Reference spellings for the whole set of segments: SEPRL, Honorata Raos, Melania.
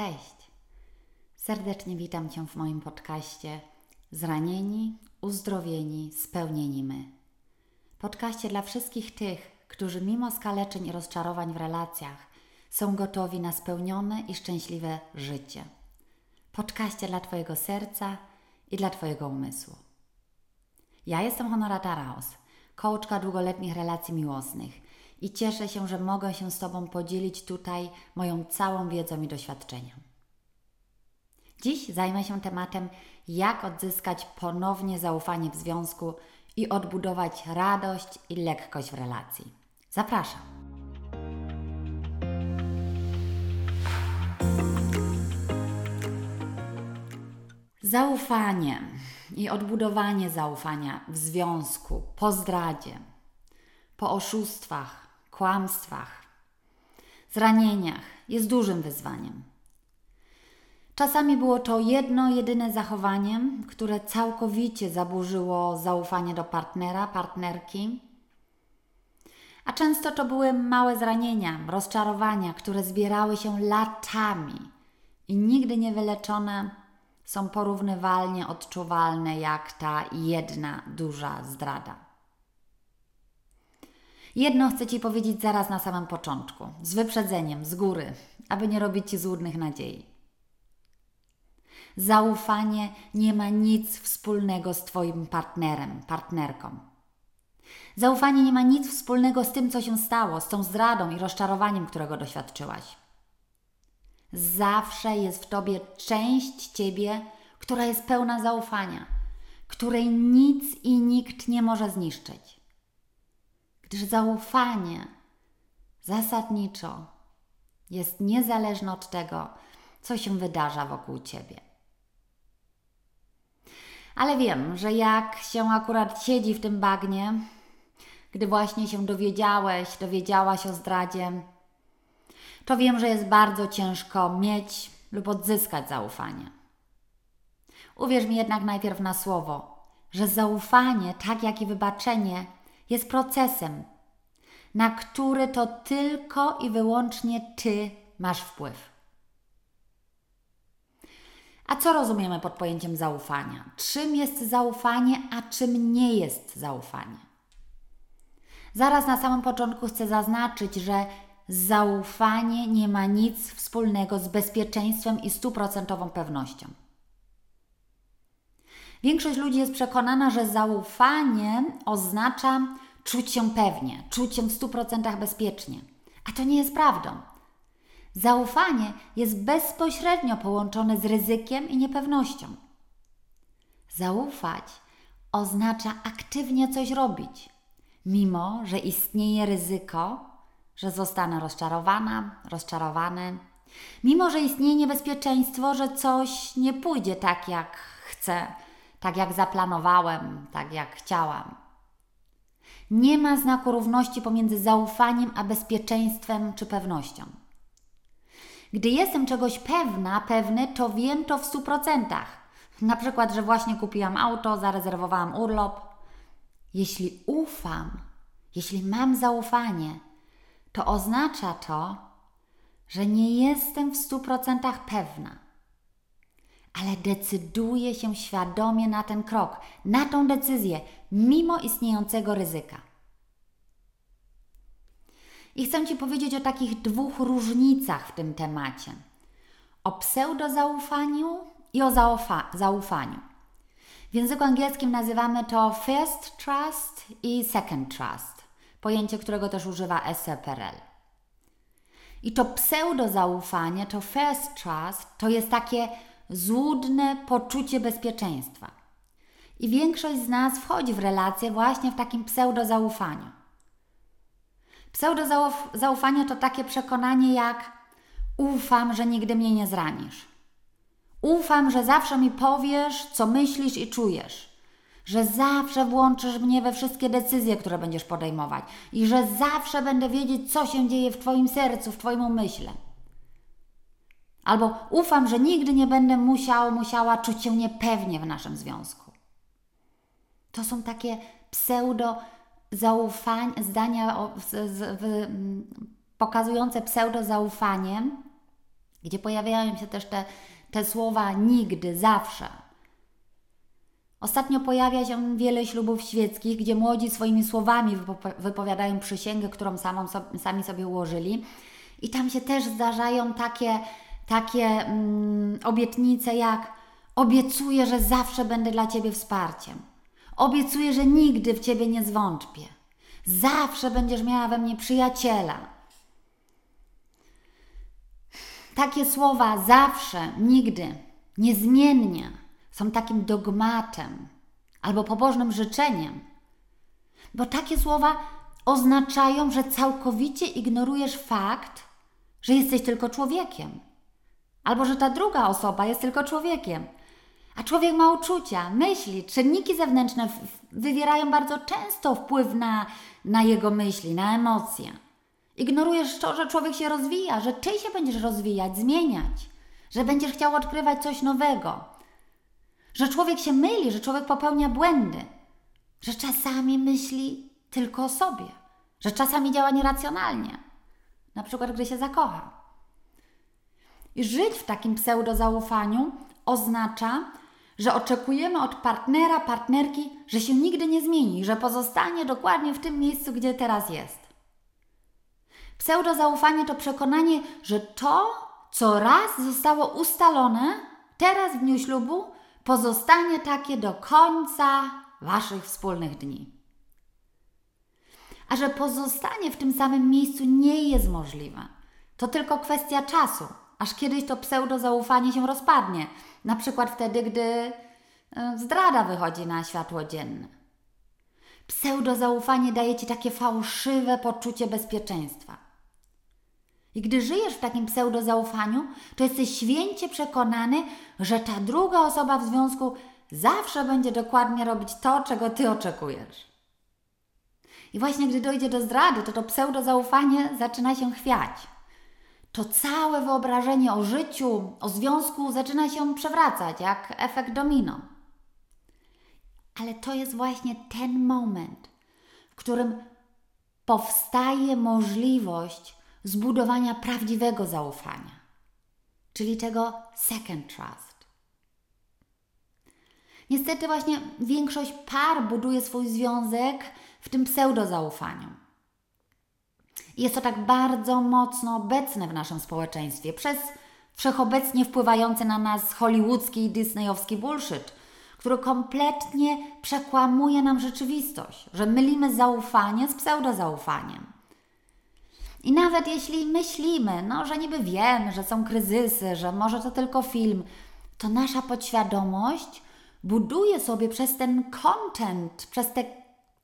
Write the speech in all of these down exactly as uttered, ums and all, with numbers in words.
Cześć! Serdecznie witam Cię w moim podcaście Zranieni, uzdrowieni, spełnieni my. Podcaście dla wszystkich tych, którzy mimo skaleczeń i rozczarowań w relacjach są gotowi na spełnione i szczęśliwe życie. Podcaście dla Twojego serca i dla Twojego umysłu. Ja jestem Honorata Raos, coachka długoletnich relacji miłosnych i cieszę się, że mogę się z Tobą podzielić tutaj moją całą wiedzą i doświadczeniem. Dziś zajmę się tematem, jak odzyskać ponownie zaufanie w związku i odbudować radość i lekkość w relacji. Zapraszam! Zaufanie i odbudowanie zaufania w związku po zdradzie, po oszustwach, kłamstwach, zranieniach jest dużym wyzwaniem. Czasami było to jedno, jedyne zachowanie, które całkowicie zaburzyło zaufanie do partnera, partnerki, a często to były małe zranienia, rozczarowania, które zbierały się latami i nigdy niewyleczone są porównywalnie odczuwalne jak ta jedna duża zdrada. Jedno chcę Ci powiedzieć zaraz na samym początku, z wyprzedzeniem, z góry, aby nie robić Ci złudnych nadziei. Zaufanie nie ma nic wspólnego z Twoim partnerem, partnerką. Zaufanie nie ma nic wspólnego z tym, co się stało, z tą zdradą i rozczarowaniem, którego doświadczyłaś. Zawsze jest w Tobie część Ciebie, która jest pełna zaufania, której nic i nikt nie może zniszczyć. Gdyż zaufanie zasadniczo jest niezależne od tego, co się wydarza wokół Ciebie. Ale wiem, że jak się akurat siedzi w tym bagnie, gdy właśnie się dowiedziałeś, dowiedziałaś o zdradzie, to wiem, że jest bardzo ciężko mieć lub odzyskać zaufanie. Uwierz mi jednak najpierw na słowo, że zaufanie, tak jak i wybaczenie, jest procesem, na który to tylko i wyłącznie Ty masz wpływ. A co rozumiemy pod pojęciem zaufania? Czym jest zaufanie, a czym nie jest zaufanie? Zaraz na samym początku chcę zaznaczyć, że zaufanie nie ma nic wspólnego z bezpieczeństwem i stuprocentową pewnością. Większość ludzi jest przekonana, że zaufanie oznacza czuć się pewnie, czuć się w stu procentach bezpiecznie. A to nie jest prawdą. Zaufanie jest bezpośrednio połączone z ryzykiem i niepewnością. Zaufać oznacza aktywnie coś robić, mimo że istnieje ryzyko, że zostanę rozczarowana, rozczarowany, mimo że istnieje niebezpieczeństwo, że coś nie pójdzie tak jak chcę, tak jak zaplanowałem, tak jak chciałam. Nie ma znaku równości pomiędzy zaufaniem a bezpieczeństwem czy pewnością. Gdy jestem czegoś pewna, pewny, to wiem to w stu procentach. Na przykład, że właśnie kupiłam auto, zarezerwowałam urlop. Jeśli ufam, jeśli mam zaufanie, to oznacza to, że nie jestem w stu procentach pewna. Ale decyduje się świadomie na ten krok, na tą decyzję, mimo istniejącego ryzyka. I chcę Ci powiedzieć o takich dwóch różnicach w tym temacie. O pseudozaufaniu i o zaufa- zaufaniu. W języku angielskim nazywamy to first trust i second trust, pojęcie, którego też używa S E P R L. I to pseudozaufanie, to first trust, to jest takie złudne poczucie bezpieczeństwa. I większość z nas wchodzi w relacje właśnie w takim pseudozaufaniu. Pseudozaufanie to takie przekonanie jak ufam, że nigdy mnie nie zranisz. Ufam, że zawsze mi powiesz, co myślisz i czujesz. Że zawsze włączysz mnie we wszystkie decyzje, które będziesz podejmować. I że zawsze będę wiedzieć, co się dzieje w Twoim sercu, w Twoim umyśle. Albo ufam, że nigdy nie będę musiał, musiała czuć się niepewnie w naszym związku. To są takie pseudo zaufanie, zdania o, z, z, w, pokazujące pseudo zaufanie, gdzie pojawiają się też te, te słowa nigdy, zawsze. Ostatnio pojawia się wiele ślubów świeckich, gdzie młodzi swoimi słowami wypowiadają przysięgę, którą samą, sami sobie ułożyli. I tam się też zdarzają takie, takie mm, obietnice jak: obiecuję, że zawsze będę dla Ciebie wsparciem. Obiecuję, że nigdy w Ciebie nie zwątpię. Zawsze będziesz miała we mnie przyjaciela. Takie słowa zawsze, nigdy, niezmiennie są takim dogmatem albo pobożnym życzeniem. Bo takie słowa oznaczają, że całkowicie ignorujesz fakt, że jesteś tylko człowiekiem. Albo że ta druga osoba jest tylko człowiekiem. A człowiek ma uczucia, myśli, czynniki zewnętrzne wywierają bardzo często wpływ na, na jego myśli, na emocje. Ignorujesz to, że człowiek się rozwija, że ty się będziesz rozwijać, zmieniać, że będziesz chciał odkrywać coś nowego, że człowiek się myli, że człowiek popełnia błędy, że czasami myśli tylko o sobie, że czasami działa nieracjonalnie, na przykład gdy się zakocha. I żyć w takim pseudozaufaniu oznacza, że oczekujemy od partnera, partnerki, że się nigdy nie zmieni, że pozostanie dokładnie w tym miejscu, gdzie teraz jest. Pseudozaufanie to przekonanie, że to, co raz zostało ustalone, teraz w dniu ślubu, pozostanie takie do końca Waszych wspólnych dni. A że pozostanie w tym samym miejscu nie jest możliwe. To tylko kwestia czasu, aż kiedyś to pseudozaufanie się rozpadnie. Na przykład wtedy, gdy zdrada wychodzi na światło dzienne. Pseudozaufanie daje Ci takie fałszywe poczucie bezpieczeństwa. I gdy żyjesz w takim pseudozaufaniu, to jesteś święcie przekonany, że ta druga osoba w związku zawsze będzie dokładnie robić to, czego Ty oczekujesz. I właśnie gdy dojdzie do zdrady, to to pseudozaufanie zaczyna się chwiać. To całe wyobrażenie o życiu, o związku zaczyna się przewracać, jak efekt domino. Ale to jest właśnie ten moment, w którym powstaje możliwość zbudowania prawdziwego zaufania, czyli tego second trust. Niestety właśnie większość par buduje swój związek w tym pseudozaufaniu. Jest to tak bardzo mocno obecne w naszym społeczeństwie, przez wszechobecnie wpływający na nas hollywoodzki i disneyowski bullshit, który kompletnie przekłamuje nam rzeczywistość, że mylimy zaufanie z pseudozaufaniem. I nawet jeśli myślimy, no, że niby wiemy, że są kryzysy, że może to tylko film, to nasza podświadomość buduje sobie przez ten content, przez te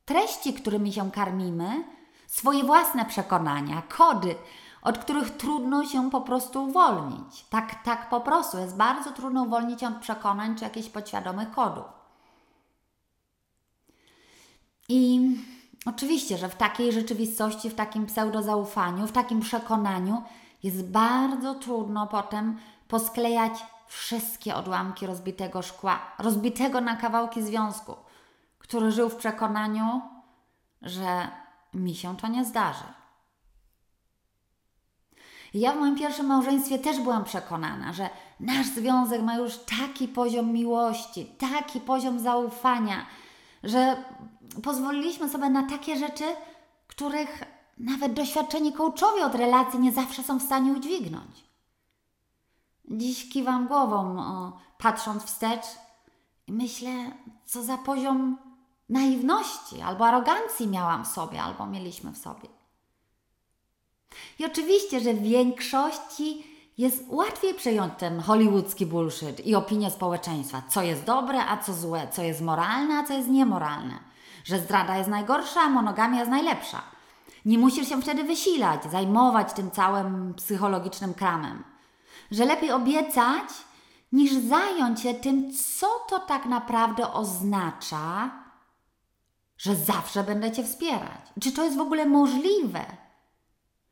treści, którymi się karmimy, swoje własne przekonania, kody, od których trudno się po prostu uwolnić. Tak, tak po prostu. Jest bardzo trudno uwolnić się od przekonań czy jakichś podświadomych kodów. I oczywiście, że w takiej rzeczywistości, w takim pseudozaufaniu, w takim przekonaniu jest bardzo trudno potem posklejać wszystkie odłamki rozbitego szkła, rozbitego na kawałki związku, który żył w przekonaniu, że mi się to nie zdarzy. Ja w moim pierwszym małżeństwie też byłam przekonana, że nasz związek ma już taki poziom miłości, taki poziom zaufania, że pozwoliliśmy sobie na takie rzeczy, których nawet doświadczeni coachowie od relacji nie zawsze są w stanie udźwignąć. Dziś kiwam głową, o, patrząc wstecz i myślę, co za poziom naiwności albo arogancji miałam w sobie, albo mieliśmy w sobie. I oczywiście, że w większości jest łatwiej przejąć ten hollywoodzki bullshit i opinię społeczeństwa, co jest dobre, a co złe, co jest moralne, a co jest niemoralne, że zdrada jest najgorsza, a monogamia jest najlepsza. Nie musisz się wtedy wysilać, zajmować tym całym psychologicznym kramem, że lepiej obiecać, niż zająć się tym, co to tak naprawdę oznacza, że zawsze będę Cię wspierać. Czy to jest w ogóle możliwe?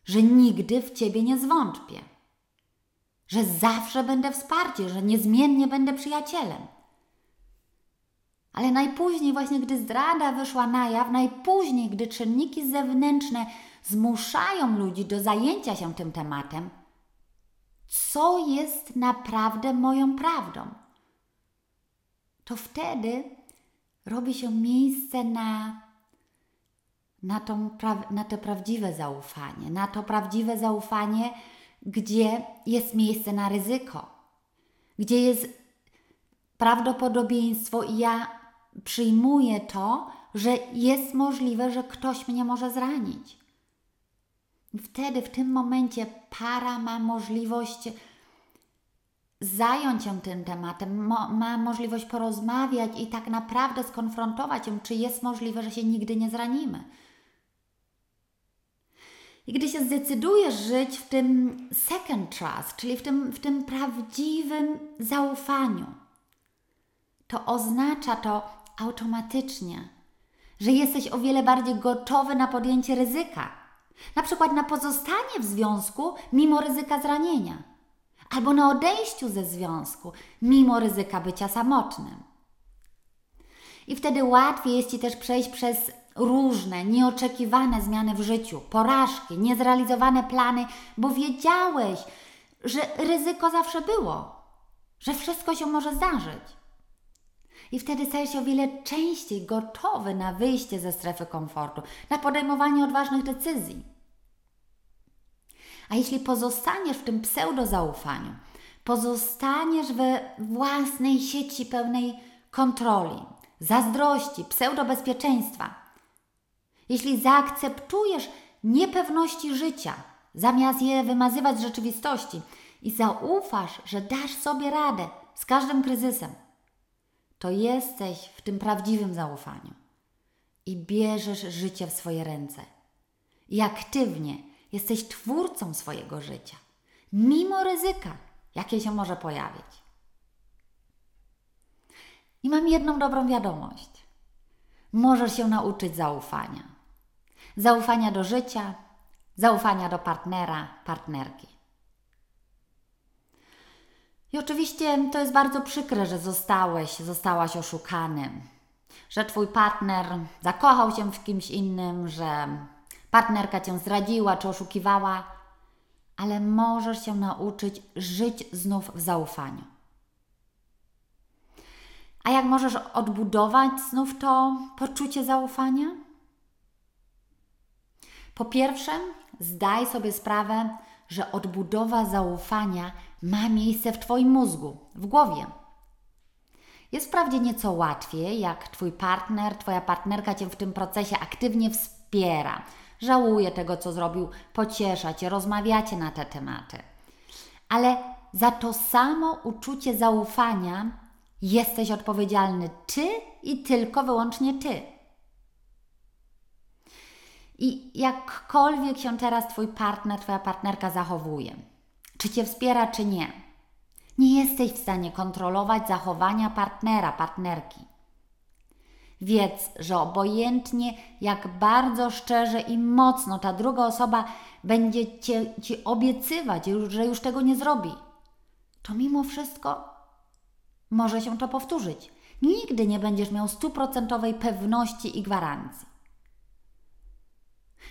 Że nigdy w Ciebie nie zwątpię, że zawsze będę wsparciem, że niezmiennie będę przyjacielem. Ale najpóźniej, właśnie gdy zdrada wyszła na jaw, najpóźniej, gdy czynniki zewnętrzne zmuszają ludzi do zajęcia się tym tematem, co jest naprawdę moją prawdą, to wtedy robi się miejsce na, na, tą, na to prawdziwe zaufanie, na to prawdziwe zaufanie, gdzie jest miejsce na ryzyko, gdzie jest prawdopodobieństwo i ja przyjmuję to, że jest możliwe, że ktoś mnie może zranić. I wtedy, w tym momencie para ma możliwość zająć się tym tematem, mo- ma możliwość porozmawiać i tak naprawdę skonfrontować ją, czy jest możliwe, że się nigdy nie zranimy. I gdy się zdecydujesz żyć w tym second trust, czyli w tym, w tym prawdziwym zaufaniu, to oznacza to automatycznie, że jesteś o wiele bardziej gotowy na podjęcie ryzyka. Na przykład na pozostanie w związku mimo ryzyka zranienia. Albo na odejściu ze związku mimo ryzyka bycia samotnym. I wtedy łatwiej jest Ci też przejść przez różne, nieoczekiwane zmiany w życiu, porażki, niezrealizowane plany, bo wiedziałeś, że ryzyko zawsze było, że wszystko się może zdarzyć. I wtedy stajesz się o wiele częściej gotowy na wyjście ze strefy komfortu, na podejmowanie odważnych decyzji. A jeśli pozostaniesz w tym pseudozaufaniu, pozostaniesz we własnej sieci pełnej kontroli, zazdrości, pseudobezpieczeństwa, jeśli zaakceptujesz niepewności życia, zamiast je wymazywać z rzeczywistości i zaufasz, że dasz sobie radę z każdym kryzysem, to jesteś w tym prawdziwym zaufaniu i bierzesz życie w swoje ręce. I aktywnie jesteś twórcą swojego życia, mimo ryzyka, jakie się może pojawić. I mam jedną dobrą wiadomość. Możesz się nauczyć zaufania. Zaufania do życia, zaufania do partnera, partnerki. I oczywiście to jest bardzo przykre, że zostałeś, zostałaś oszukany, że Twój partner zakochał się w kimś innym, że partnerka Cię zdradziła czy oszukiwała, ale możesz się nauczyć żyć znów w zaufaniu. A jak możesz odbudować znów to poczucie zaufania? Po pierwsze, zdaj sobie sprawę, że odbudowa zaufania ma miejsce w Twoim mózgu, w głowie. Jest wprawdzie nieco łatwiej, jak Twój partner, Twoja partnerka Cię w tym procesie aktywnie wspiera, żałuje tego, co zrobił, pociesza Cię, rozmawiacie na te tematy. Ale za to samo uczucie zaufania jesteś odpowiedzialny Ty i tylko wyłącznie Ty. I jakkolwiek się teraz Twój partner, Twoja partnerka zachowuje, czy Cię wspiera, czy nie, nie jesteś w stanie kontrolować zachowania partnera, partnerki. Wiedz, że obojętnie jak bardzo szczerze i mocno ta druga osoba będzie cię, Ci obiecywać, że już tego nie zrobi, to mimo wszystko może się to powtórzyć. Nigdy nie będziesz miał stuprocentowej pewności i gwarancji.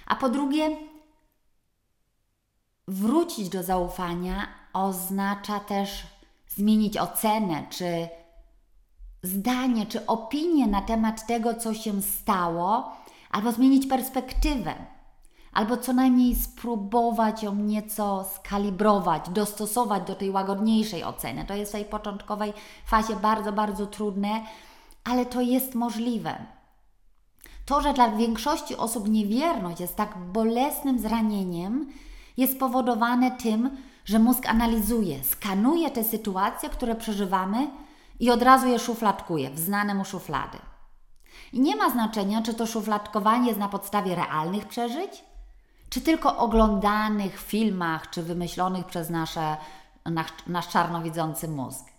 A po drugie, wrócić do zaufania oznacza też zmienić ocenę, czy zdanie, czy opinię na temat tego, co się stało, albo zmienić perspektywę, albo co najmniej spróbować ją nieco skalibrować, dostosować do tej łagodniejszej oceny. To jest w tej początkowej fazie bardzo, bardzo trudne, ale to jest możliwe. To, że dla większości osób niewierność jest tak bolesnym zranieniem, jest spowodowane tym, że mózg analizuje, skanuje te sytuacje, które przeżywamy i od razu je szufladkuje w znane mu szuflady. I nie ma znaczenia, czy to szufladkowanie jest na podstawie realnych przeżyć, czy tylko oglądanych w filmach, czy wymyślonych przez nasze, nasz, nasz czarnowidzący mózg.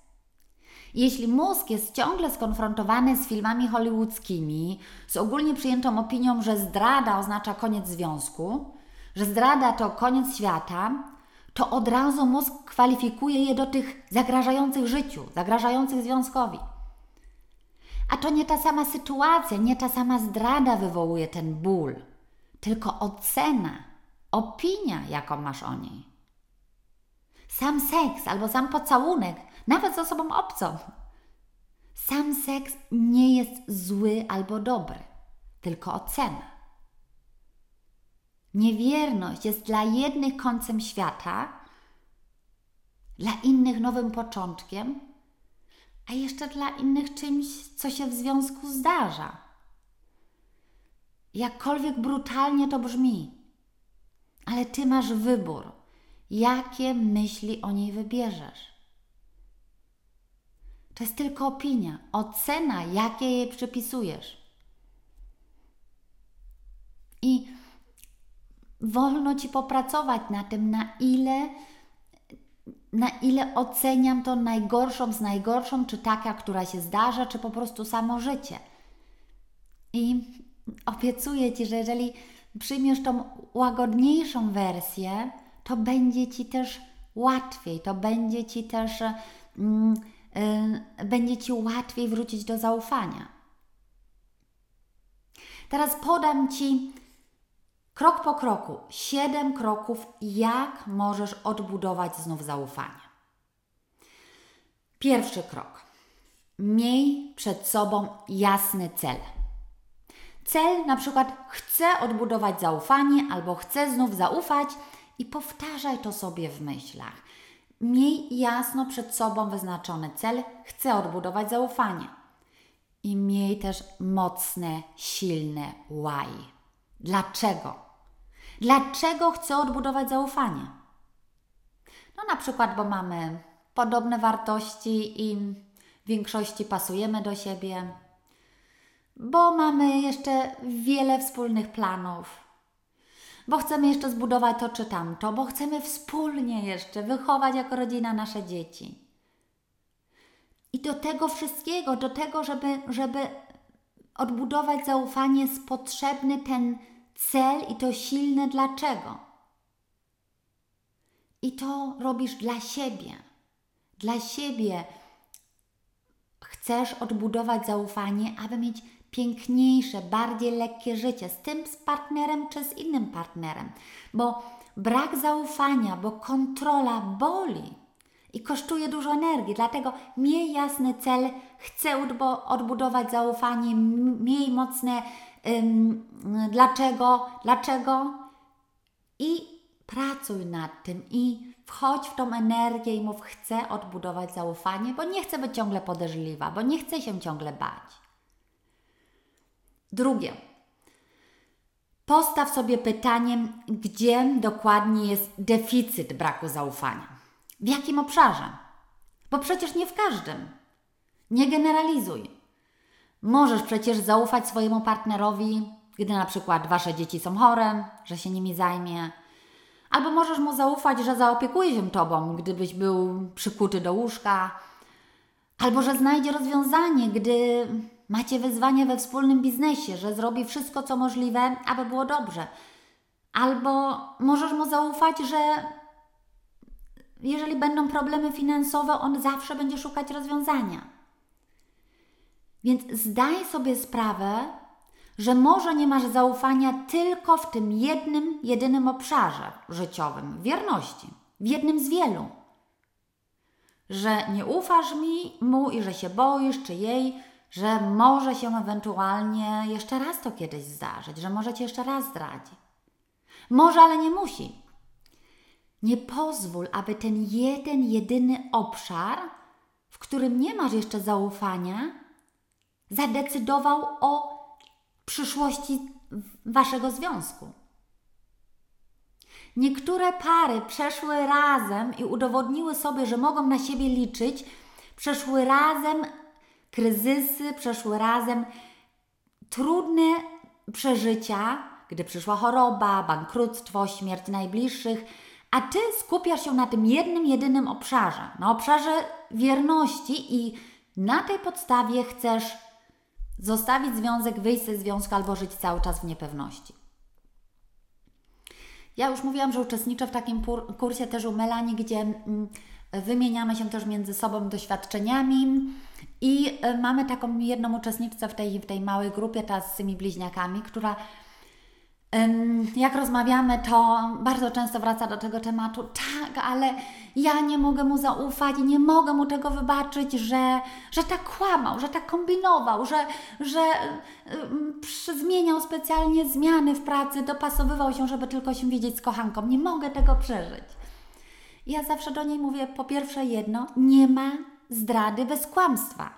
Jeśli mózg jest ciągle skonfrontowany z filmami hollywoodzkimi, z ogólnie przyjętą opinią, że zdrada oznacza koniec związku, że zdrada to koniec świata, to od razu mózg kwalifikuje je do tych zagrażających życiu, zagrażających związkowi. A to nie ta sama sytuacja, nie ta sama zdrada wywołuje ten ból, tylko ocena, opinia, jaką masz o niej. Sam seks albo sam pocałunek, nawet z osobą obcą. Sam seks nie jest zły albo dobry, tylko ocena. Niewierność jest dla jednych końcem świata, dla innych nowym początkiem, a jeszcze dla innych czymś, co się w związku zdarza. Jakkolwiek brutalnie to brzmi, ale Ty masz wybór, jakie myśli o niej wybierzesz. To jest tylko opinia, ocena, jakie jej przypisujesz. I wolno Ci popracować na tym, na ile, na ile oceniam to najgorszą z najgorszą, czy taka, która się zdarza, czy po prostu samo życie. I obiecuję Ci, że jeżeli przyjmiesz tą łagodniejszą wersję, to będzie Ci też łatwiej, to będzie Ci też mm, yy, będzie Ci łatwiej wrócić do zaufania. Teraz podam Ci krok po kroku, siedem kroków, jak możesz odbudować znów zaufanie. Pierwszy krok. Miej przed sobą jasny cel. Cel na przykład chcę odbudować zaufanie albo chcę znów zaufać i powtarzaj to sobie w myślach. Miej jasno przed sobą wyznaczony cel, chcę odbudować zaufanie. I miej też mocne, silne why. Dlaczego? Dlaczego chcę odbudować zaufanie? No na przykład, bo mamy podobne wartości i w większości pasujemy do siebie, bo mamy jeszcze wiele wspólnych planów, bo chcemy jeszcze zbudować to czy tamto, bo chcemy wspólnie jeszcze wychować jako rodzina nasze dzieci. I do tego wszystkiego, do tego, żeby, żeby odbudować zaufanie jest potrzebny ten cel i to silne dlaczego. I to robisz dla siebie. Dla siebie chcesz odbudować zaufanie, aby mieć piękniejsze, bardziej lekkie życie z tym z partnerem czy z innym partnerem. Bo brak zaufania, bo kontrola boli i kosztuje dużo energii. Dlatego miej jasny cel, chcę odbudować zaufanie, miej mocne ym, dlaczego, dlaczego i pracuj nad tym i wchodź w tą energię i mów chcę odbudować zaufanie, bo nie chcę być ciągle podejrzliwa, bo nie chcę się ciągle bać. Drugie. Postaw sobie pytanie, gdzie dokładnie jest deficyt braku zaufania. W jakim obszarze? Bo przecież nie w każdym. Nie generalizuj. Możesz przecież zaufać swojemu partnerowi, gdy na przykład Wasze dzieci są chore, że się nimi zajmie. Albo możesz mu zaufać, że zaopiekuje się Tobą, gdybyś był przykuty do łóżka. Albo że znajdzie rozwiązanie, gdy macie wyzwanie we wspólnym biznesie, że zrobi wszystko, co możliwe, aby było dobrze. Albo możesz mu zaufać, że jeżeli będą problemy finansowe, on zawsze będzie szukać rozwiązania. Więc zdaj sobie sprawę, że może nie masz zaufania tylko w tym jednym, jedynym obszarze życiowym, wierności, w jednym z wielu. Że nie ufasz mi, mu i że się boisz, czy jej, że może się ewentualnie jeszcze raz to kiedyś zdarzyć, że może Cię jeszcze raz zdradzi. Może, ale nie musi. Nie pozwól, aby ten jeden, jedyny obszar, w którym nie masz jeszcze zaufania, zadecydował o przyszłości Waszego związku. Niektóre pary przeszły razem i udowodniły sobie, że mogą na siebie liczyć, przeszły razem kryzysy, przeszły razem trudne przeżycia, gdy przyszła choroba, bankructwo, śmierć najbliższych, a Ty skupiasz się na tym jednym, jedynym obszarze, na obszarze wierności i na tej podstawie chcesz zostawić związek, wyjść ze związku albo żyć cały czas w niepewności. Ja już mówiłam, że uczestniczę w takim kursie też u Melanii, gdzie wymieniamy się też między sobą doświadczeniami i mamy taką jedną uczestniczkę w tej, w tej małej grupie, teraz z tymi bliźniakami, która Jak rozmawiamy, to bardzo często wraca do tego tematu, tak, ale ja nie mogę mu zaufać i nie mogę mu tego wybaczyć, że, że tak kłamał, że tak kombinował, że, że y, zmieniał specjalnie zmiany w pracy, dopasowywał się, żeby tylko się widzieć z kochanką. Nie mogę tego przeżyć. Ja zawsze do niej mówię, po pierwsze jedno, nie ma zdrady bez kłamstwa.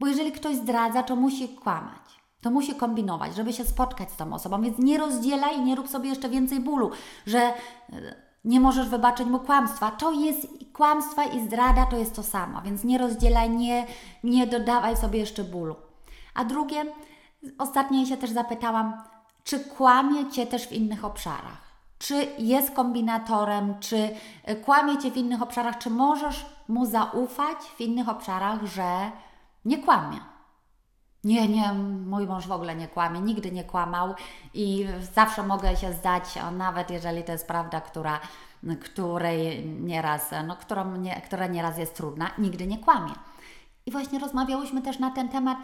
Bo jeżeli ktoś zdradza, to musi kłamać. To musi kombinować, żeby się spotkać z tą osobą, więc nie rozdzielaj i nie rób sobie jeszcze więcej bólu, że nie możesz wybaczyć mu kłamstwa. To jest kłamstwa i zdrada, to jest to samo, więc nie rozdzielaj, nie, nie dodawaj sobie jeszcze bólu. A drugie, ostatnio się też zapytałam, czy kłamie Cię też w innych obszarach? Czy jest kombinatorem, czy kłamie Cię w innych obszarach, czy możesz mu zaufać w innych obszarach, że nie kłamie? Nie, nie, mój mąż w ogóle nie kłamie, nigdy nie kłamał i zawsze mogę się zdać, nawet jeżeli to jest prawda, która, której nieraz, no, którą nie, która nieraz jest trudna, nigdy nie kłamie. I właśnie rozmawiałyśmy też na ten temat,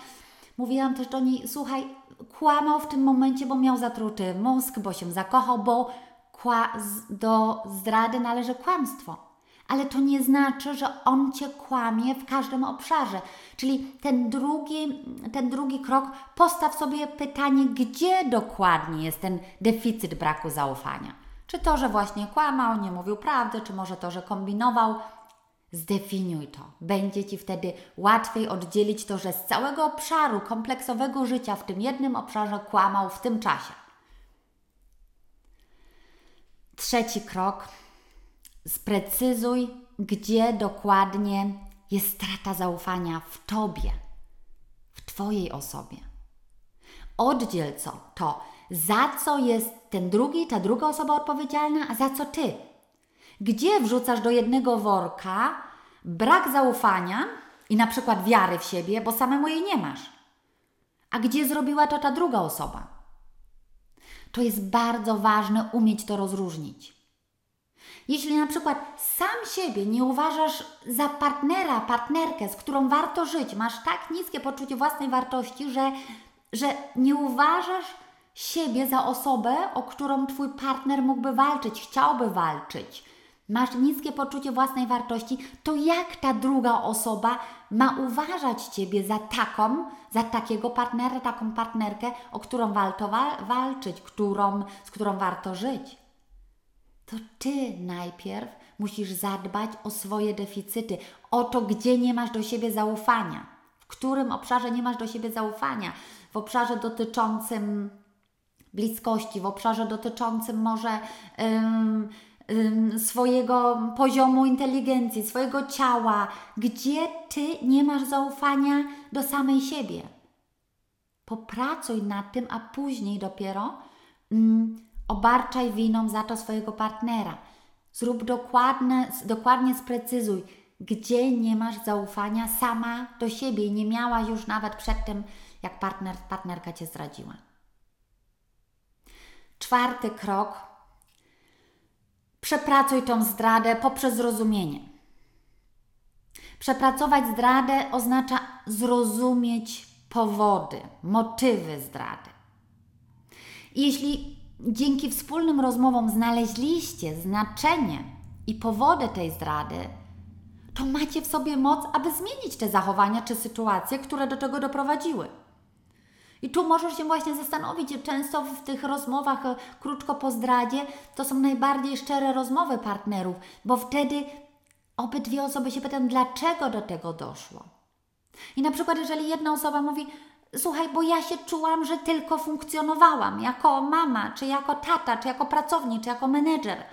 mówiłam też do niej, słuchaj, kłamał w tym momencie, bo miał zatruty mózg, bo się zakochał, bo do zdrady należy kłamstwo. Ale to nie znaczy, że on Cię kłamie w każdym obszarze. Czyli ten drugi, ten drugi krok, postaw sobie pytanie, gdzie dokładnie jest ten deficyt braku zaufania. Czy to, że właśnie kłamał, nie mówił prawdy, czy może to, że kombinował. Zdefiniuj to. Będzie Ci wtedy łatwiej oddzielić to, że z całego obszaru kompleksowego życia w tym jednym obszarze kłamał w tym czasie. Trzeci krok. Sprecyzuj, gdzie dokładnie jest strata zaufania w Tobie, w Twojej osobie. Oddziel co to, za co jest ten drugi, ta druga osoba odpowiedzialna, a za co Ty. Gdzie wrzucasz do jednego worka brak zaufania i na przykład wiary w siebie, bo samemu jej nie masz. A gdzie zrobiła to ta druga osoba? To jest bardzo ważne, umieć to rozróżnić. Jeśli na przykład sam siebie nie uważasz za partnera, partnerkę, z którą warto żyć, masz tak niskie poczucie własnej wartości, że, że nie uważasz siebie za osobę, o którą Twój partner mógłby walczyć, chciałby walczyć, masz niskie poczucie własnej wartości, to jak ta druga osoba ma uważać Ciebie za taką, za takiego partnera, taką partnerkę, o którą warto wal- walczyć, którą, z którą warto żyć? To Ty najpierw musisz zadbać o swoje deficyty, o to, gdzie nie masz do siebie zaufania, w którym obszarze nie masz do siebie zaufania, w obszarze dotyczącym bliskości, w obszarze dotyczącym może ym, ym, swojego poziomu inteligencji, swojego ciała, gdzie Ty nie masz zaufania do samej siebie. Popracuj nad tym, a później dopiero ym, obarczaj winą za to swojego partnera. Zrób dokładne, dokładnie sprecyzuj, gdzie nie masz zaufania sama do siebie i nie miałaś już nawet przed tym, jak partner, partnerka Cię zdradziła. Czwarty krok. Przepracuj tą zdradę poprzez zrozumienie. Przepracować zdradę oznacza zrozumieć powody, motywy zdrady. I jeśli dzięki wspólnym rozmowom znaleźliście znaczenie i powody tej zdrady, to macie w sobie moc, aby zmienić te zachowania czy sytuacje, które do tego doprowadziły. I tu możesz się właśnie zastanowić, że często w tych rozmowach krótko po zdradzie to są najbardziej szczere rozmowy partnerów, bo wtedy obydwie osoby się pytają, dlaczego do tego doszło. I na przykład, jeżeli jedna osoba mówi, słuchaj, bo ja się czułam, że tylko funkcjonowałam jako mama, czy jako tata, czy jako pracownik, czy jako menedżer.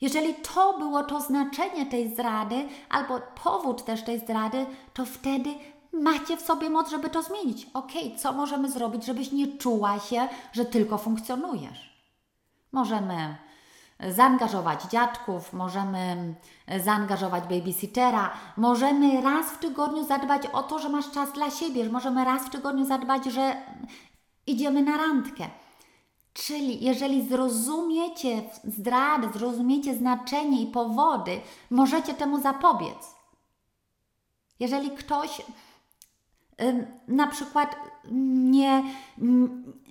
Jeżeli to było to znaczenie tej zdrady, albo powód też tej zdrady, to wtedy macie w sobie moc, żeby to zmienić. Okej, co możemy zrobić, żebyś nie czuła się, że tylko funkcjonujesz? Możemy zaangażować dziadków, możemy zaangażować babysittera, możemy raz w tygodniu zadbać o to, że masz czas dla siebie, że możemy raz w tygodniu zadbać, że idziemy na randkę. Czyli jeżeli zrozumiecie zdradę, zrozumiecie znaczenie i powody, możecie temu zapobiec. Jeżeli ktoś na przykład nie,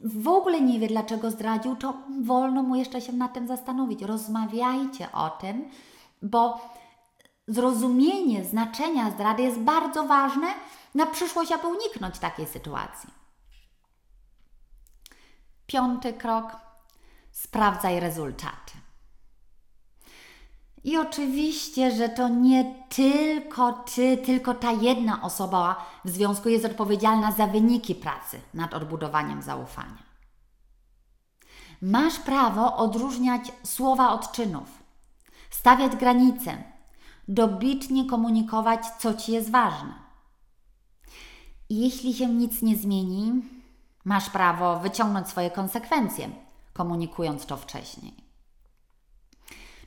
w ogóle nie wie, dlaczego zdradził, to wolno mu jeszcze się nad tym zastanowić. Rozmawiajcie o tym, bo zrozumienie znaczenia zdrady jest bardzo ważne na przyszłość, aby uniknąć takiej sytuacji. Piąty krok. Sprawdzaj rezultaty. I oczywiście, że to nie tylko Ty, tylko ta jedna osoba w związku jest odpowiedzialna za wyniki pracy nad odbudowaniem zaufania. Masz prawo odróżniać słowa od czynów, stawiać granice, dobitnie komunikować, co Ci jest ważne. Jeśli się nic nie zmieni, masz prawo wyciągnąć swoje konsekwencje, komunikując to wcześniej.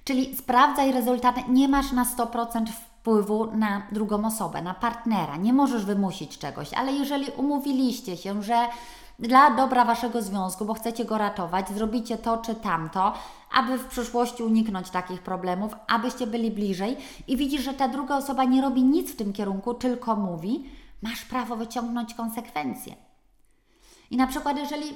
Czyli sprawdzaj rezultaty, nie masz na sto procent wpływu na drugą osobę, na partnera, nie możesz wymusić czegoś, ale jeżeli umówiliście się, że dla dobra Waszego związku, bo chcecie go ratować, zrobicie to czy tamto, aby w przyszłości uniknąć takich problemów, abyście byli bliżej i widzisz, że ta druga osoba nie robi nic w tym kierunku, tylko mówi, masz prawo wyciągnąć konsekwencje. I na przykład jeżeli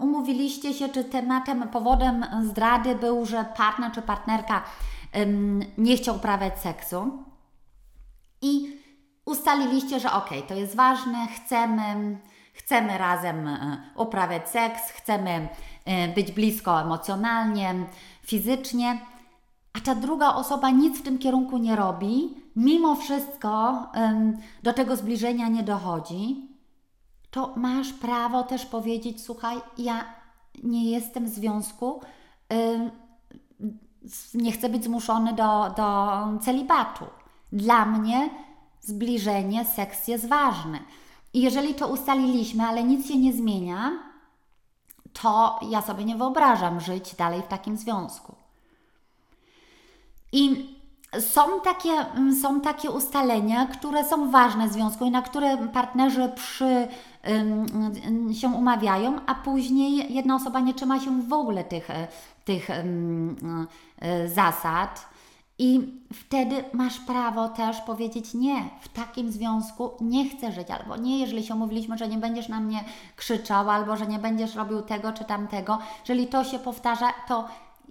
umówiliście się, czy tematem, powodem zdrady był, że partner czy partnerka ym, nie chciał uprawiać seksu i ustaliliście, że okej, okay, to jest ważne, chcemy, chcemy razem uprawiać seks, chcemy być blisko emocjonalnie, fizycznie, a ta druga osoba nic w tym kierunku nie robi, mimo wszystko ym, do tego zbliżenia nie dochodzi, to masz prawo też powiedzieć, słuchaj, ja nie jestem w związku, yy, nie chcę być zmuszony do, do celibatu. Dla mnie zbliżenie, seks jest ważny. I jeżeli to ustaliliśmy, ale nic się nie zmienia, to ja sobie nie wyobrażam żyć dalej w takim związku. I Są takie, są takie ustalenia, które są ważne w związku i na które partnerzy przy, ym, się umawiają, a później jedna osoba nie trzyma się w ogóle tych, tych ym, y, zasad i wtedy masz prawo też powiedzieć nie, w takim związku nie chcę żyć, albo nie, jeżeli się umówiliśmy, że nie będziesz na mnie krzyczał, albo że nie będziesz robił tego czy tamtego, jeżeli to się powtarza, to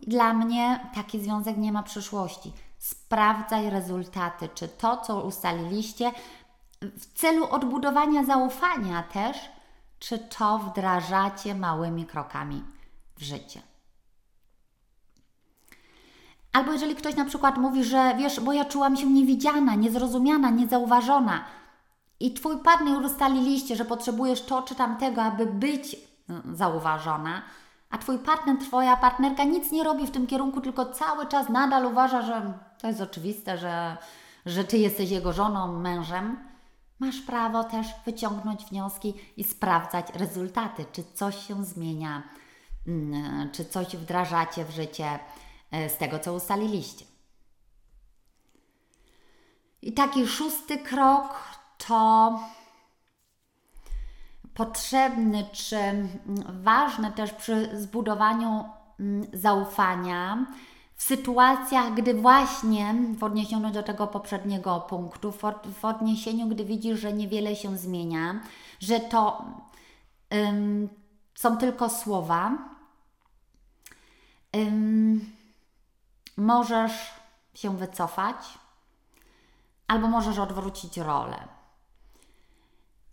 dla mnie taki związek nie ma przyszłości. Sprawdzaj rezultaty, czy to, co ustaliliście w celu odbudowania zaufania też, czy to wdrażacie małymi krokami w życie. Albo jeżeli ktoś na przykład mówi, że wiesz, bo ja czułam się niewidziana, niezrozumiana, niezauważona i Twój partner ustaliliście, że potrzebujesz to czy tamtego, aby być zauważona, a Twój partner, Twoja partnerka nic nie robi w tym kierunku, tylko cały czas nadal uważa, że to jest oczywiste, że, że Ty jesteś jego żoną, mężem. Masz prawo też wyciągnąć wnioski i sprawdzać rezultaty, czy coś się zmienia, czy coś wdrażacie w życie z tego, co ustaliliście. I taki szósty krok to... potrzebny czy ważny też przy zbudowaniu zaufania w sytuacjach, gdy właśnie w odniesieniu do tego poprzedniego punktu, w odniesieniu, gdy widzisz, że niewiele się zmienia, że to ym, są tylko słowa, ym, możesz się wycofać albo możesz odwrócić rolę.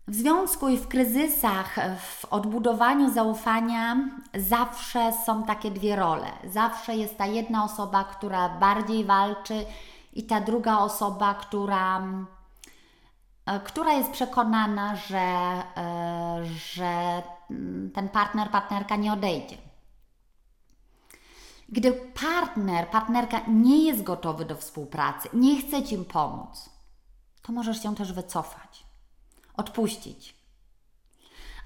W związku i w kryzysach, w odbudowaniu zaufania zawsze są takie dwie role. Zawsze jest ta jedna osoba, która bardziej walczy i ta druga osoba, która, która jest przekonana, że, że ten partner, partnerka nie odejdzie. Gdy partner, partnerka nie jest gotowy do współpracy, nie chce Ci pomóc, to możesz się też wycofać. Odpuścić.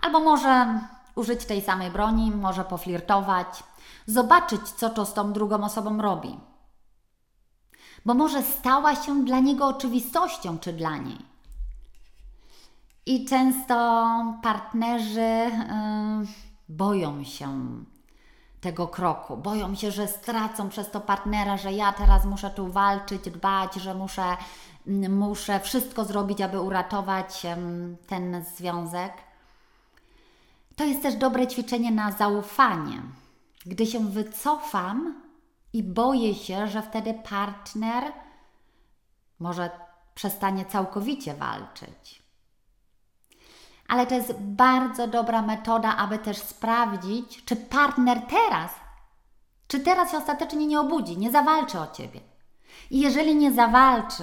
Albo może użyć tej samej broni, może poflirtować, zobaczyć, co to z tą drugą osobą robi. Bo może stała się dla niego oczywistością, czy dla niej. I często partnerzy yy, boją się tego kroku, boją się, że stracą przez to partnera, że ja teraz muszę tu walczyć, dbać, że muszę muszę wszystko zrobić, aby uratować ten związek. To jest też dobre ćwiczenie na zaufanie. Gdy się wycofam i boję się, że wtedy partner może przestanie całkowicie walczyć. Ale to jest bardzo dobra metoda, aby też sprawdzić, czy partner teraz, czy teraz się ostatecznie nie obudzi, nie zawalczy o Ciebie. I jeżeli nie zawalczy,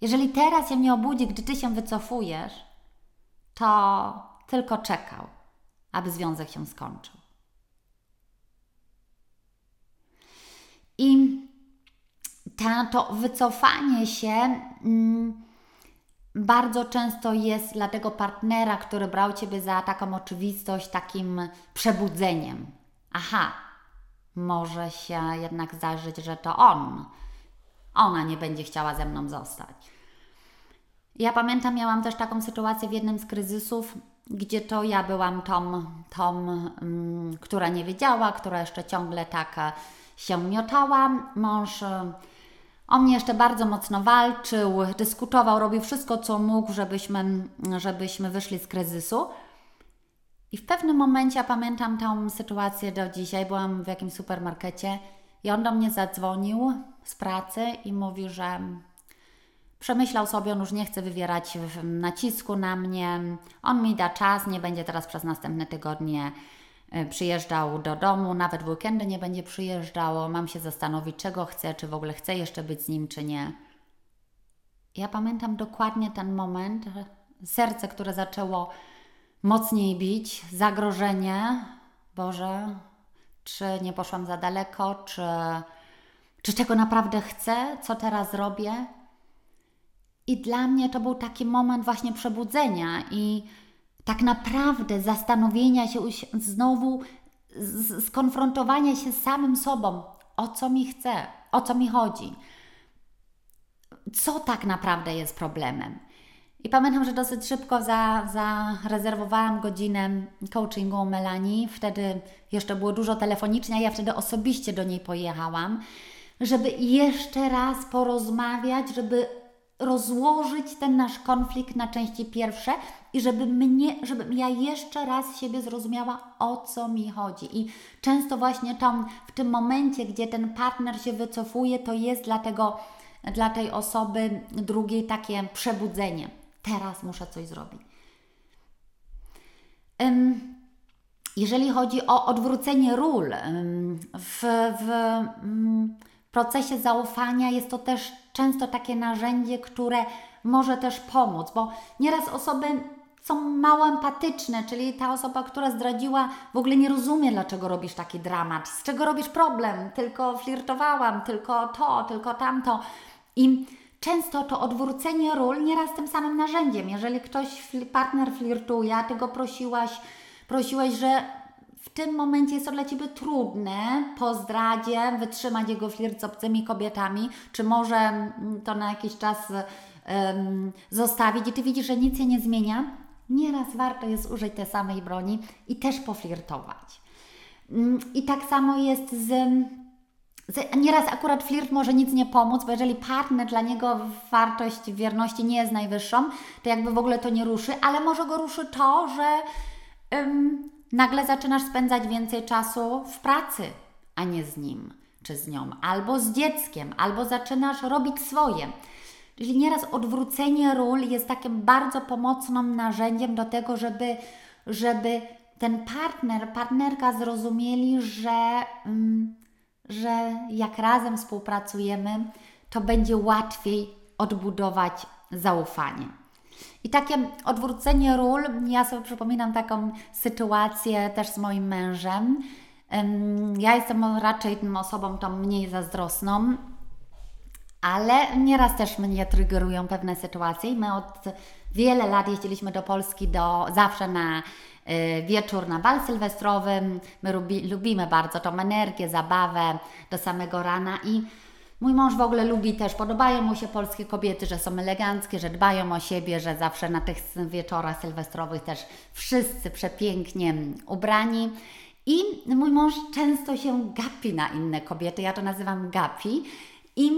jeżeli teraz się nie obudzi, gdy Ty się wycofujesz, to tylko czekał, aby związek się skończył. I ta, to wycofanie się mm, bardzo często jest dla tego partnera, który brał Ciebie za taką oczywistość, takim przebudzeniem. Aha, może się jednak zdarzyć, że to on, ona nie będzie chciała ze mną zostać. Ja pamiętam, miałam też taką sytuację w jednym z kryzysów, gdzie to ja byłam tą, tą mm, która nie wiedziała, która jeszcze ciągle taka się miotałam. Mąż o mnie jeszcze bardzo mocno walczył, dyskutował, robił wszystko, co mógł, żebyśmy, żebyśmy wyszli z kryzysu. I w pewnym momencie, ja pamiętam tą sytuację do dzisiaj, byłam w jakimś supermarkecie i on do mnie zadzwonił z pracy i mówi, że przemyślał sobie, on już nie chce wywierać nacisku na mnie, on mi da czas, nie będzie teraz przez następne tygodnie przyjeżdżał do domu, nawet w weekendy nie będzie przyjeżdżało, mam się zastanowić, czego chcę, czy w ogóle chcę jeszcze być z nim, czy nie. Ja pamiętam dokładnie ten moment, serce, które zaczęło mocniej bić, zagrożenie, Boże, czy nie poszłam za daleko, czy, czy tego naprawdę chcę, co teraz robię. I dla mnie to był taki moment właśnie przebudzenia i tak naprawdę zastanowienia się, znowu skonfrontowania się z samym sobą. O co mi chce? O co mi chodzi? Co tak naprawdę jest problemem? I pamiętam, że dosyć szybko za, zarezerwowałam godzinę coachingu u Melanii. Wtedy jeszcze było dużo telefonicznie, ja wtedy osobiście do niej pojechałam, żeby jeszcze raz porozmawiać, żeby rozłożyć ten nasz konflikt na części pierwsze i żeby mnie, żebym ja jeszcze raz siebie zrozumiała, o co mi chodzi. I często właśnie tam, w tym momencie, gdzie ten partner się wycofuje, to jest dla tego, dla tej osoby drugiej takie przebudzenie. Teraz muszę coś zrobić. Um, jeżeli chodzi o odwrócenie ról, um, w, w um, w procesie zaufania jest to też często takie narzędzie, które może też pomóc, bo nieraz osoby są mało empatyczne, czyli ta osoba, która zdradziła, w ogóle nie rozumie, dlaczego robisz taki dramat, z czego robisz problem, tylko flirtowałam, tylko to, tylko tamto. I często to odwrócenie ról nieraz tym samym narzędziem. Jeżeli ktoś, partner flirtuje, a Ty go prosiłaś, prosiłeś, że w tym momencie jest to dla Ciebie trudne po zdradzie wytrzymać jego flirt z obcymi kobietami, czy może to na jakiś czas um, zostawić i Ty widzisz, że nic się nie zmienia, nieraz warto jest użyć tej samej broni i też poflirtować. I tak samo jest z, z... Nieraz akurat flirt może nic nie pomóc, bo jeżeli partner, dla niego wartość wierności nie jest najwyższą, to jakby w ogóle to nie ruszy, ale może go ruszy to, że Um, nagle zaczynasz spędzać więcej czasu w pracy, a nie z nim czy z nią, albo z dzieckiem, albo zaczynasz robić swoje. Czyli nieraz odwrócenie ról jest takim bardzo pomocnym narzędziem do tego, żeby, żeby ten partner, partnerka zrozumieli, że, że jak razem współpracujemy, to będzie łatwiej odbudować zaufanie. I takie odwrócenie ról, ja sobie przypominam taką sytuację też z moim mężem. Ja jestem raczej tą osobą tą mniej zazdrosną, ale nieraz też mnie triggerują pewne sytuacje. My od wiele lat jeździliśmy do Polski do, zawsze na wieczór, na bal sylwestrowy. My lubi, lubimy bardzo tą energię, zabawę do samego rana i mój mąż w ogóle lubi też, podobają mu się polskie kobiety, że są eleganckie, że dbają o siebie, że zawsze na tych wieczorach sylwestrowych też wszyscy przepięknie ubrani. I mój mąż często się gapi na inne kobiety, ja to nazywam gapi. I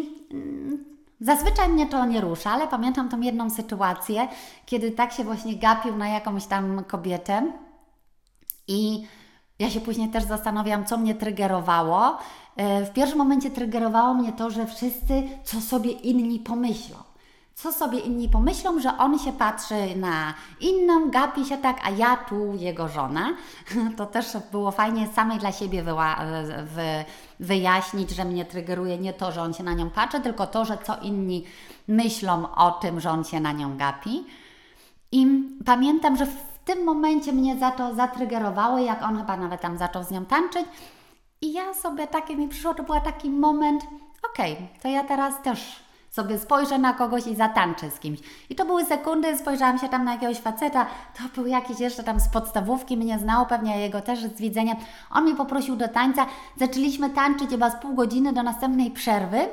Zazwyczaj mnie to nie rusza, ale pamiętam tą jedną sytuację, kiedy tak się właśnie gapił na jakąś tam kobietę i ja się później też zastanawiam, co mnie trygerowało. W pierwszym momencie trygerowało mnie to, że wszyscy, co sobie inni pomyślą. Co sobie inni pomyślą, że on się patrzy na inną, gapi się tak, a ja tu jego żona. To też było fajnie samej dla siebie wyjaśnić, że mnie trygeruje nie to, że on się na nią patrzy, tylko to, że co inni myślą o tym, że on się na nią gapi. I pamiętam, że w tym momencie mnie za to zatrygerowało, jak on chyba nawet tam zaczął z nią tańczyć. I ja sobie takie mi przyszło, to był taki moment, okej, okay, to ja teraz też sobie spojrzę na kogoś i zatańczę z kimś. I to były sekundy, spojrzałam się tam na jakiegoś faceta, to był jakiś jeszcze tam z podstawówki, mnie znał, pewnie jego też z widzenia. On mnie poprosił do tańca, zaczęliśmy tańczyć chyba z pół godziny do następnej przerwy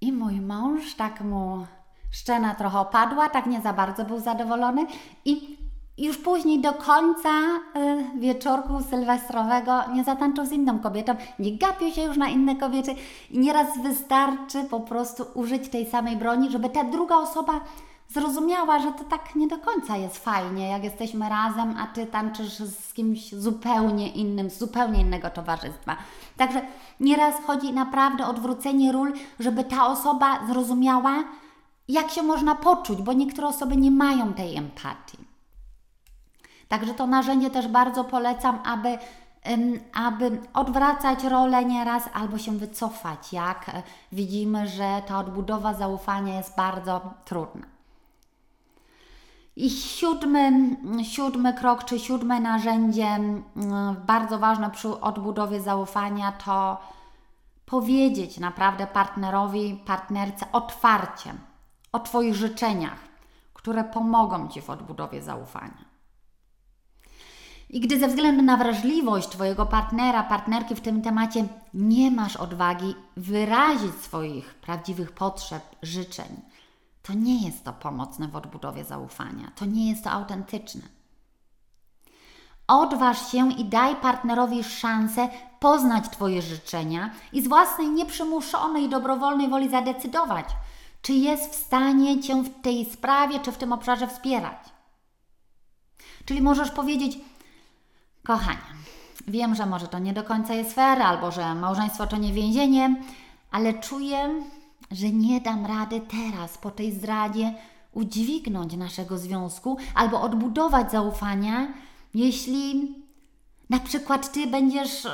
i mój mąż, tak mu szczena trochę opadła, tak nie za bardzo był zadowolony i już później do końca y, wieczorku sylwestrowego nie zatańczył z inną kobietą, nie gapił się już na inne kobiety i nieraz wystarczy po prostu użyć tej samej broni, żeby ta druga osoba zrozumiała, że to tak nie do końca jest fajnie, jak jesteśmy razem, a Ty tańczysz z kimś zupełnie innym, z zupełnie innego towarzystwa. Także nieraz chodzi naprawdę o odwrócenie ról, żeby ta osoba zrozumiała, jak się można poczuć, bo niektóre osoby nie mają tej empatii. Także to narzędzie też bardzo polecam, aby, aby odwracać rolę nieraz albo się wycofać, jak widzimy, że ta odbudowa zaufania jest bardzo trudna. I siódmy, siódmy krok, czy siódme narzędzie bardzo ważne przy odbudowie zaufania to powiedzieć naprawdę partnerowi, partnerce otwarcie o Twoich życzeniach, które pomogą Ci w odbudowie zaufania. I gdy ze względu na wrażliwość Twojego partnera, partnerki w tym temacie nie masz odwagi wyrazić swoich prawdziwych potrzeb, życzeń, to nie jest to pomocne w odbudowie zaufania, to nie jest to autentyczne. Odważ się i daj partnerowi szansę poznać Twoje życzenia i z własnej nieprzymuszonej, dobrowolnej woli zadecydować, czy jest w stanie Cię w tej sprawie, czy w tym obszarze wspierać. Czyli możesz powiedzieć: kochanie, wiem, że może to nie do końca jest fair, albo że małżeństwo to nie więzienie, ale czuję, że nie dam rady teraz po tej zdradzie udźwignąć naszego związku albo odbudować zaufania, jeśli na przykład Ty będziesz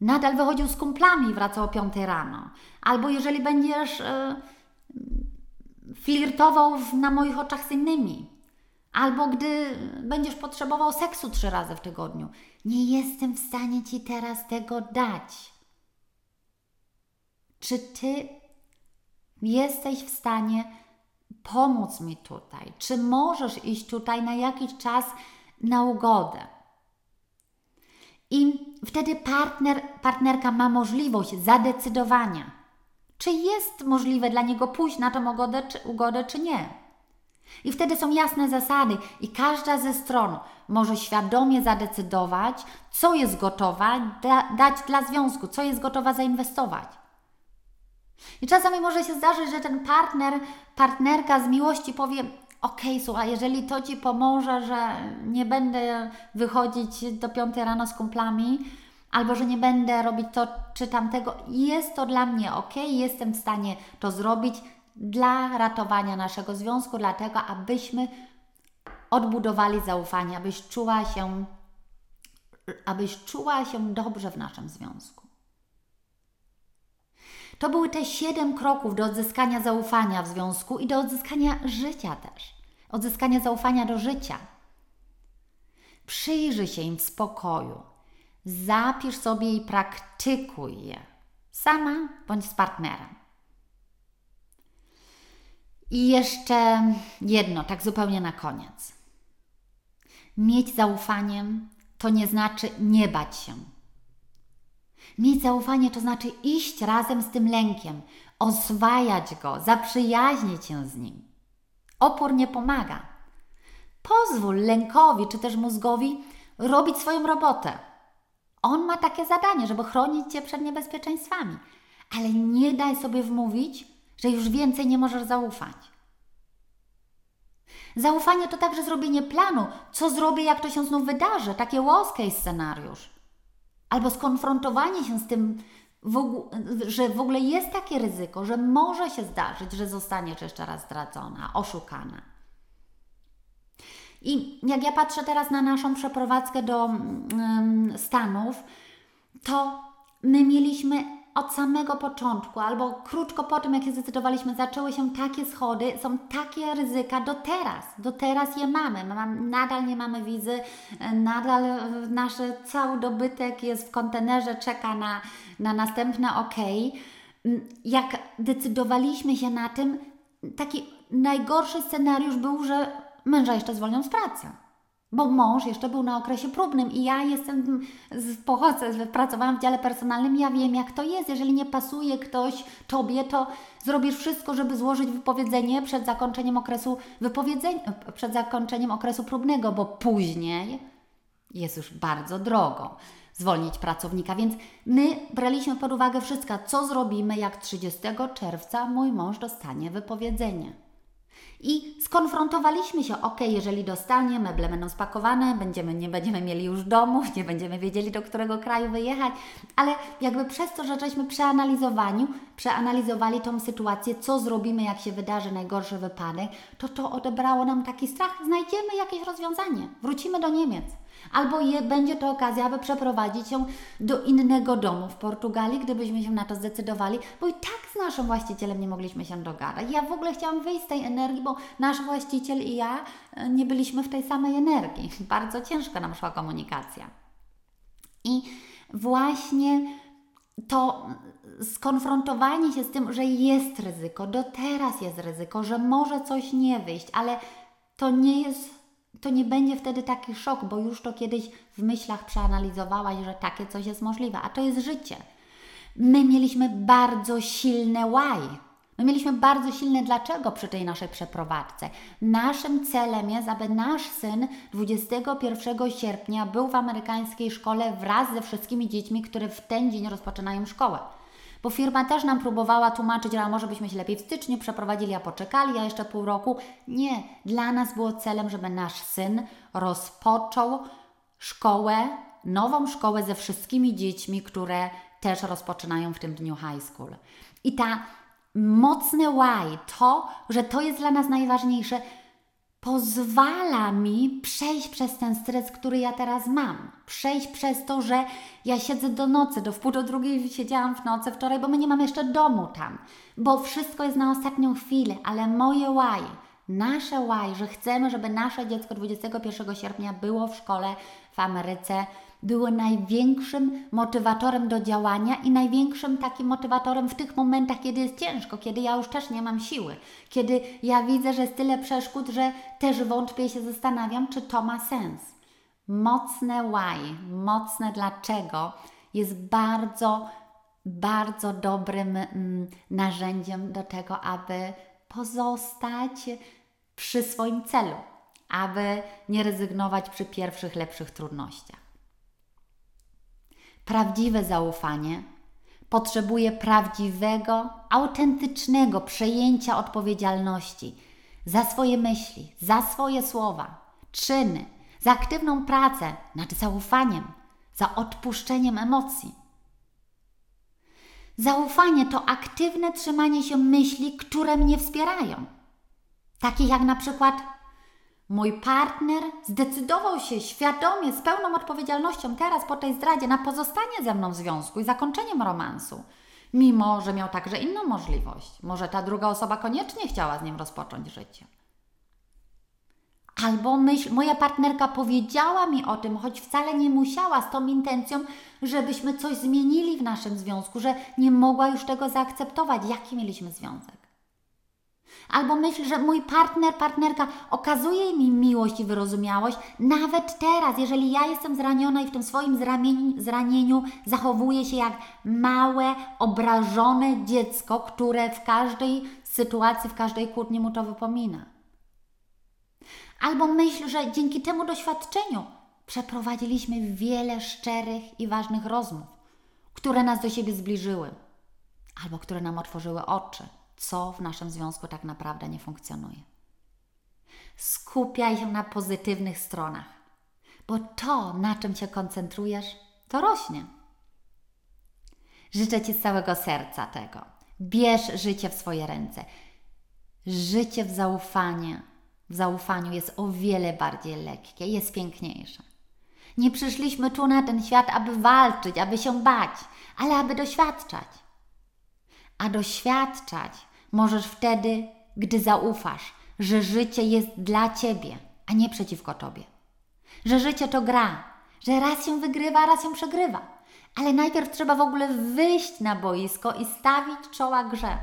nadal wychodził z kumplami i wracał o piątej rano, albo jeżeli będziesz flirtował na moich oczach z innymi. Albo gdy będziesz potrzebował seksu trzy razy w tygodniu. Nie jestem w stanie Ci teraz tego dać. Czy Ty jesteś w stanie pomóc mi tutaj? Czy możesz iść tutaj na jakiś czas na ugodę? I wtedy partner, partnerka ma możliwość zadecydowania, czy jest możliwe dla niego pójść na tą ugodę, czy, ugodę, czy nie. I wtedy są jasne zasady i każda ze stron może świadomie zadecydować, co jest gotowa da, dać dla związku, co jest gotowa zainwestować. I czasami może się zdarzyć, że ten partner, partnerka z miłości powie: okej, słuchaj, jeżeli to Ci pomoże, że nie będę wychodzić do piątej rano z kumplami, albo że nie będę robić to czy tamtego, jest to dla mnie okej, jestem w stanie to zrobić, dla ratowania naszego związku, dlatego abyśmy odbudowali zaufanie, abyś czuła się, abyś czuła się dobrze w naszym związku. To były te siedem kroków do odzyskania zaufania w związku i do odzyskania życia też. Odzyskania zaufania do życia. Przyjrzyj się im w spokoju. Zapisz sobie i praktykuj je. Sama bądź z partnerem. I jeszcze jedno, tak zupełnie na koniec. Mieć zaufanie to nie znaczy nie bać się. Mieć zaufanie to znaczy iść razem z tym lękiem, oswajać go, zaprzyjaźnić się z nim. Opór nie pomaga. Pozwól lękowi czy też mózgowi robić swoją robotę. On ma takie zadanie, żeby chronić Cię przed niebezpieczeństwami, ale nie daj sobie wmówić, że już więcej nie możesz zaufać. Zaufanie to także zrobienie planu, co zrobię, jak to się znów wydarzy, takie worst case scenariusz. Albo skonfrontowanie się z tym, że w ogóle jest takie ryzyko, że może się zdarzyć, że zostaniesz jeszcze raz zdradzona, oszukana. I jak ja patrzę teraz na naszą przeprowadzkę do um, Stanów, to my mieliśmy od samego początku, albo krótko po tym, jak się zdecydowaliśmy, zaczęły się takie schody, są takie ryzyka do teraz. Do teraz je mamy. Mam, nadal nie mamy wizy, nadal nasz cały dobytek jest w kontenerze, czeka na, na następne OK. Jak decydowaliśmy się na tym, taki najgorszy scenariusz był, że męża jeszcze zwolnią z pracy. Bo mąż jeszcze był na okresie próbnym i ja jestem z pochodzenia, pracowałam w dziale personalnym, ja wiem, jak to jest. Jeżeli nie pasuje ktoś Tobie, to zrobisz wszystko, żeby złożyć wypowiedzenie przed zakończeniem okresu wypowiedzenia, przed zakończeniem okresu próbnego, bo później jest już bardzo drogo zwolnić pracownika. Więc my braliśmy pod uwagę wszystko, co zrobimy, jak trzydziestego czerwca mój mąż dostanie wypowiedzenie. I skonfrontowaliśmy się, ok, jeżeli dostanie, meble będą spakowane, będziemy, nie będziemy mieli już domów, nie będziemy wiedzieli, do którego kraju wyjechać, ale jakby przez to, że żeśmy przeanalizowali, przeanalizowali tą sytuację, co zrobimy, jak się wydarzy najgorszy wypadek, to to odebrało nam taki strach, znajdziemy jakieś rozwiązanie, wrócimy do Niemiec. Albo je, będzie to okazja, aby przeprowadzić się do innego domu w Portugalii, gdybyśmy się na to zdecydowali, bo i tak z naszym właścicielem nie mogliśmy się dogadać. Ja w ogóle chciałam wyjść z tej energii, bo nasz właściciel i ja nie byliśmy w tej samej energii. Bardzo ciężko nam szła komunikacja. I właśnie to skonfrontowanie się z tym, że jest ryzyko, do teraz jest ryzyko, że może coś nie wyjść, ale to nie jest... To nie będzie wtedy taki szok, bo już to kiedyś w myślach przeanalizowałaś, że takie coś jest możliwe, a to jest życie. My mieliśmy bardzo silne why. My mieliśmy bardzo silne dlaczego przy tej naszej przeprowadzce. Naszym celem jest, aby nasz syn dwudziestego pierwszego sierpnia był w amerykańskiej szkole wraz ze wszystkimi dziećmi, które w ten dzień rozpoczynają szkołę. Bo firma też nam próbowała tłumaczyć, że może byśmy się lepiej w styczniu przeprowadzili, a poczekali, a jeszcze pół roku. Nie, dla nas było celem, żeby nasz syn rozpoczął szkołę, nową szkołę ze wszystkimi dziećmi, które też rozpoczynają w tym dniu high school. I ta mocne why, to, że to jest dla nas najważniejsze, pozwala mi przejść przez ten stres, który ja teraz mam. Przejść przez to, że ja siedzę do nocy, do wpół do drugiej siedziałam w nocy wczoraj, bo my nie mamy jeszcze domu tam. Bo wszystko jest na ostatnią chwilę, ale moje why, nasze why, że chcemy, żeby nasze dziecko dwudziestego pierwszego sierpnia było w szkole w Ameryce, było największym motywatorem do działania i największym takim motywatorem w tych momentach, kiedy jest ciężko, kiedy ja już też nie mam siły, kiedy ja widzę, że jest tyle przeszkód, że też wątpię i się zastanawiam, czy to ma sens. Mocne why, mocne dlaczego jest bardzo, bardzo dobrym mm, narzędziem do tego, aby pozostać przy swoim celu, aby nie rezygnować przy pierwszych, lepszych trudnościach. Prawdziwe zaufanie potrzebuje prawdziwego, autentycznego przejęcia odpowiedzialności za swoje myśli, za swoje słowa, czyny, za aktywną pracę nad zaufaniem, za odpuszczeniem emocji. Zaufanie to aktywne trzymanie się myśli, które mnie wspierają. Takie jak na przykład: mój partner zdecydował się świadomie, z pełną odpowiedzialnością teraz po tej zdradzie na pozostanie ze mną w związku i zakończeniem romansu, mimo że miał także inną możliwość. Może ta druga osoba koniecznie chciała z nim rozpocząć życie. Albo myśl, moja partnerka powiedziała mi o tym, choć wcale nie musiała, z tą intencją, żebyśmy coś zmienili w naszym związku, że nie mogła już tego zaakceptować, jaki mieliśmy związek. Albo myśl, że mój partner, partnerka okazuje mi miłość i wyrozumiałość nawet teraz, jeżeli ja jestem zraniona i w tym swoim zramieniu, zranieniu zachowuję się jak małe, obrażone dziecko, które w każdej sytuacji, w każdej kłótni mu to wypomina. Albo myśl, że dzięki temu doświadczeniu przeprowadziliśmy wiele szczerych i ważnych rozmów, które nas do siebie zbliżyły, albo które nam otworzyły oczy, co w naszym związku tak naprawdę nie funkcjonuje. Skupiaj się na pozytywnych stronach, bo to, na czym się koncentrujesz, to rośnie. Życzę Ci z całego serca tego. Bierz życie w swoje ręce. Życie w zaufanie, w zaufaniu jest o wiele bardziej lekkie, jest piękniejsze. Nie przyszliśmy tu na ten świat, aby walczyć, aby się bać, ale aby doświadczać. A doświadczać możesz wtedy, gdy zaufasz, że życie jest dla Ciebie, a nie przeciwko Tobie. Że życie to gra, że raz ją wygrywa, raz ją przegrywa. Ale najpierw trzeba w ogóle wyjść na boisko i stawić czoła grze.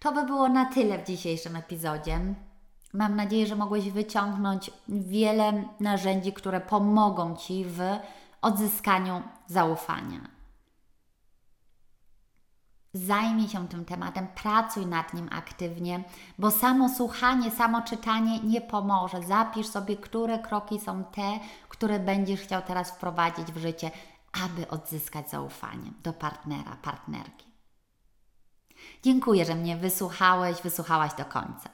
To by było na tyle w dzisiejszym epizodzie. Mam nadzieję, że mogłeś wyciągnąć wiele narzędzi, które pomogą Ci w odzyskaniu zaufania. Zajmij się tym tematem, pracuj nad nim aktywnie, bo samo słuchanie, samo czytanie nie pomoże. Zapisz sobie, które kroki są te, które będziesz chciał teraz wprowadzić w życie, aby odzyskać zaufanie do partnera, partnerki. Dziękuję, że mnie wysłuchałeś, wysłuchałaś do końca.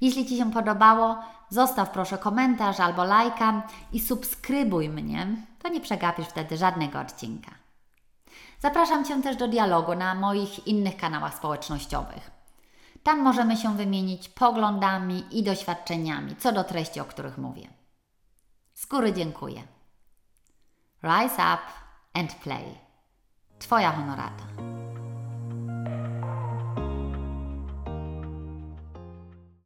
Jeśli Ci się podobało, zostaw proszę komentarz albo lajka i subskrybuj mnie, to nie przegapisz wtedy żadnego odcinka. Zapraszam Cię też do dialogu na moich innych kanałach społecznościowych. Tam możemy się wymienić poglądami i doświadczeniami co do treści, o których mówię. Z góry dziękuję. Rise up and play. Twoja Honorata.